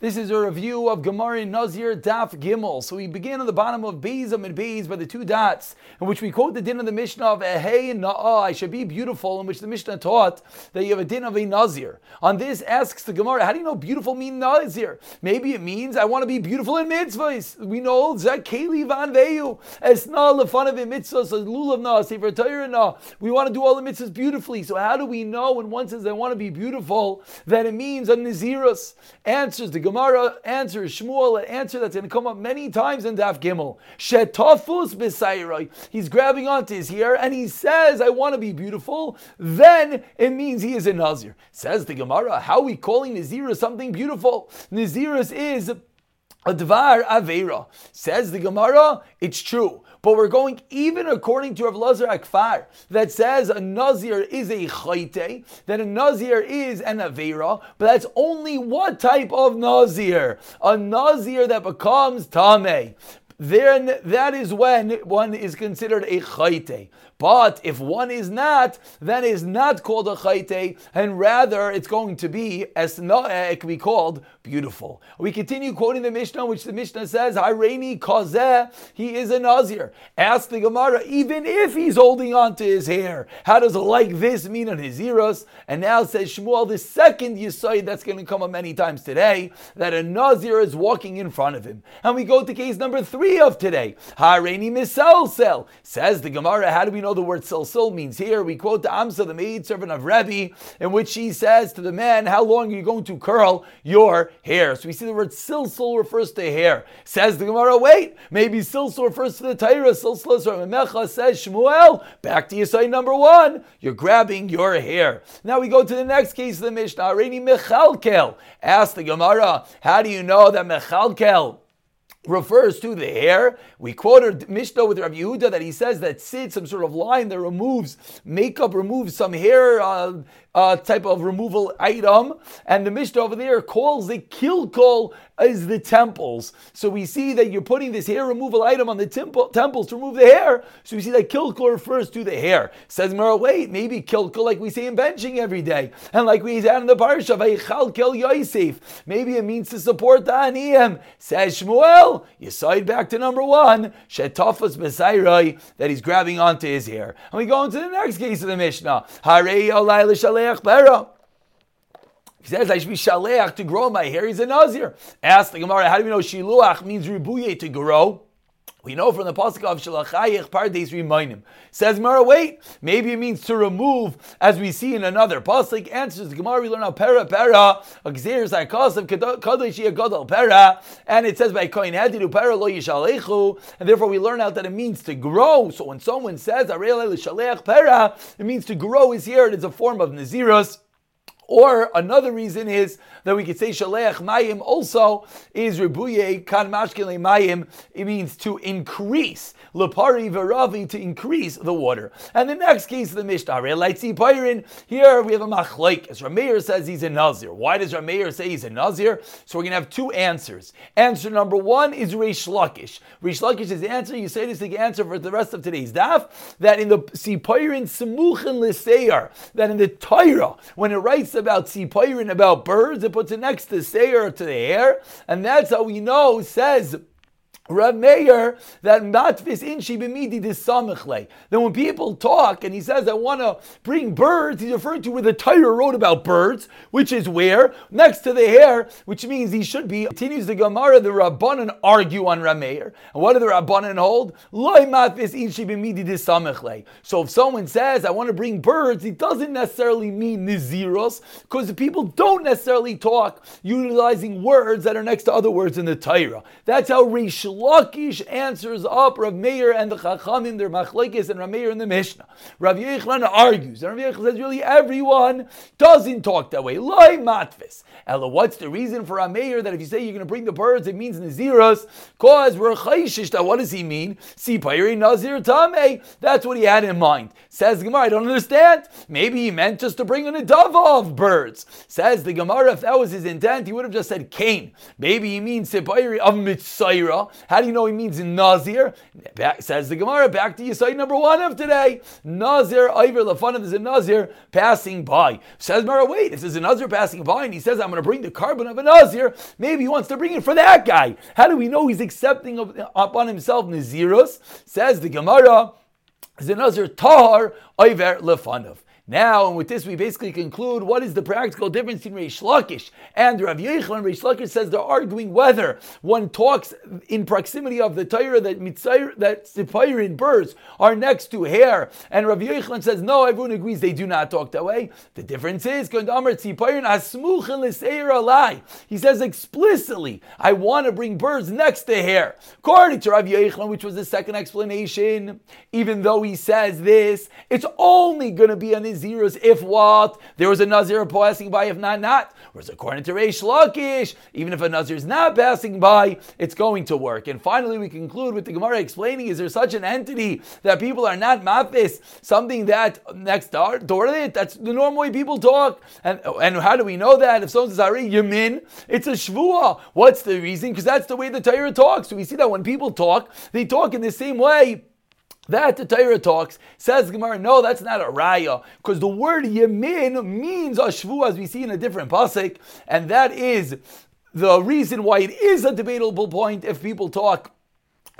This is a review of Gemara Nazir Daf Gimel. So we begin at the bottom of Beizim and Beis by the two dots, in which we quote the din of the Mishnah of Ehay and Na'ah, I should be beautiful, in which the Mishnah taught that you have a din of a Nazir. On this asks the Gemara, how do you know beautiful mean Nazir? Maybe it means I want to be beautiful in mitzvahs. We know Zechali van Veyu, Esna lafanavi mitzvahs, Lulavna, Sefer Tayranah. We want to do all the mitzvahs beautifully. So how do we know when one says I want to be beautiful that it means a Nazirus? Answers the Gemara answers Shmuel, an answer that's going to come up many times in Daf Gimel. Shetofus B'Sairah. He's grabbing onto his hair and he says, I want to be beautiful. Then it means he is a Nazir. Says the Gemara, how are we calling Nazirus something beautiful? Nazirus is Advar Aveira. Says the Gemara, it's true. But we're going even according to Avlazar Akfar that says a Nazir is a Chayte, that a Nazir is an Aveira, but that's only one type of Nazir. A Nazir that becomes Tameh. Then that is when one is considered a Chayte. But if one is not, then is not called a Chayte, and rather it's going to be, as it can be called, beautiful. We continue quoting the Mishnah, which the Mishnah says, Ha reini kazeh, he is a Nazir. Ask the Gemara, even if he's holding on to his hair, how does like this mean on his eros? And now says Shmuel, the second Yisoyed that's going to come up many times today, that a Nazir is walking in front of him. And we go to case number 3 of today. Ha reini miselsel. Says the Gemara, how do we know the word silsil means here? We quote the Amsa, the maidservant of Rebbe, in which she says to the man, how long are you going to curl your hair? So we see the word silsil refers to hair. Says the Gemara, wait, maybe silsil refers to the Torah. Sil Sless Rameka, says Shmuel, back to Yisoyed number 1, you're grabbing your hair. Now we go to the next case of the Mishnah, Raini Michalkel. Ask the Gemara, how do you know that Michalkel refers to the hair? We quoted Mishnah with Rabbi Yehuda that he says that sid, some sort of line that removes makeup, removes some hair type of removal item, and the Mishnah over there calls it kilkol as the temples. So we see that you're putting this hair removal item on the temples to remove the hair. So we see that kilkol refers to the hair. Says Mara, wait, maybe kilkol like we say in benching every day, and like we had in the parsha vayichalkel Yosef. Maybe it means to support the aniyim. Says Shmuel, you side back to number 1, Shetofus B'Sairah, that he's grabbing onto his hair. And we go into the next case of the Mishnah. Harei olai l'shaleach b'era. He says, I should be shaleach to grow my hair. He's a Nazir. Ask the Gemara, how do we know shiluach means ribuye, to grow? We know from the pasuk of Shalachayich Pardes Remoinim. Says Gemara, wait, maybe it means to remove, as we see in another pasuk. Answers the Gemara, we learn how pera, agzeres hakasav kadoshi agadol pera, and it says by kohen hadidu pera lo yishalechu, and therefore we learn out that it means to grow. So when someone says arele l'shaleach pera, it means to grow his hair. It is a form of nazirus. Or another reason is that we could say shaleach mayim also is ribuye kan mashkele mayim. It means to increase lepari veravi, to increase the water. And the next case of the Mishnah, relatzi pyrin. Here we have a machlekes. Rameir says he's a Nazir. Why does Rameir say he's a Nazir? So we're going to have two answers. Answer number 1 is Reish Lakish. Reish Lakish is the answer. You say this is the answer for the rest of today's daf. That in the pyrin semuchin l'seir, that in the Torah when it writes about Tzipoirin, about birds, it puts it next to Seir, to the hair, and that's how we know, says Rameir, that mafis inchi b'midi disamichle. Then when people talk, and he says, I want to bring birds, he's referring to where the Torah wrote about birds, which is where? Next to the hair, which means he should be. Continues the Gemara, the Rabbanan argue on Rameir. And what do the Rabbanan hold? Loi mafis inchi b'midi disamichle. So if someone says, I want to bring birds, it doesn't necessarily mean naziros, because the people don't necessarily talk utilizing words that are next to other words in the Torah. That's how Reish Lakish answers up Rameir and the Chachamim, their machlekes, and Rameir in the Mishnah. Rabbi Yochanan argues, and Rabbi Yochanan says, really, everyone doesn't talk that way. Lai matvis. Ella, what's the reason for Rameir that if you say you're going to bring the birds, it means naziros? Cause we're chayshish. What does he mean? Sipayri nazir tameh. That's what he had in mind. Says the Gemara, I don't understand. Maybe he meant just to bring in a dove of birds. Says the Gemara, if that was his intent, he would have just said Cain. Maybe he means sipayri of mitzairah. How do you know he means in Nazir? Back, says the Gemara, back to Yisoyed number one of today. Nazir, Iver Lefanov is a Nazir passing by. Says Mara, wait, if there's a Nazir passing by and he says, I'm going to bring the carbon of a Nazir, maybe he wants to bring it for that guy. How do we know he's accepting upon himself Nazirus? Says the Gemara, the Nazir Tahar, Iver Lefanov. Now, and with this, we basically conclude what is the practical difference between Reish Lakish and Rabbi Yochanan. Reish Lakish says they're arguing whether one talks in proximity of the Torah that Sephirin birds are next to hair, and Rabbi Yochanan says no, everyone agrees they do not talk that way. The difference is he says explicitly, I want to bring birds next to hair. According to Rabbi Yochanan, which was the second explanation, even though he says this, it's only going to be an Naziros if what? There was a Nazir passing by, if not. Whereas according to Reish Lakish, even if a Nazir is not passing by, it's going to work. And finally, we conclude with the Gemara explaining, is there such an entity that people are not mafis, something that next door to it, that's the normal way people talk. And how do we know that? If someone says, Ari Yamin, it's a Shvuah. What's the reason? Because that's the way the Torah talks. So we see that when people talk, they talk in the same way that the Torah talks. Says Gemara, no, that's not a raya, because the word yamin means a shvu, as we see in a different pasuk, and that is the reason why it is a debatable point if people talk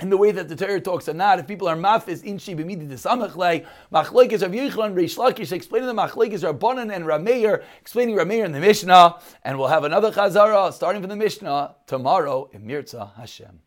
and the way that the Torah talks or not, if people are mafis, inshi, b'midi, desamachlei, machlekes, Rav Yochanan, Reish Lakish, explaining the machlekes, Rabbanan and Rameir, explaining Rameir in the Mishnah, and we'll have another chazara, starting from the Mishnah, tomorrow, in Mirza Hashem.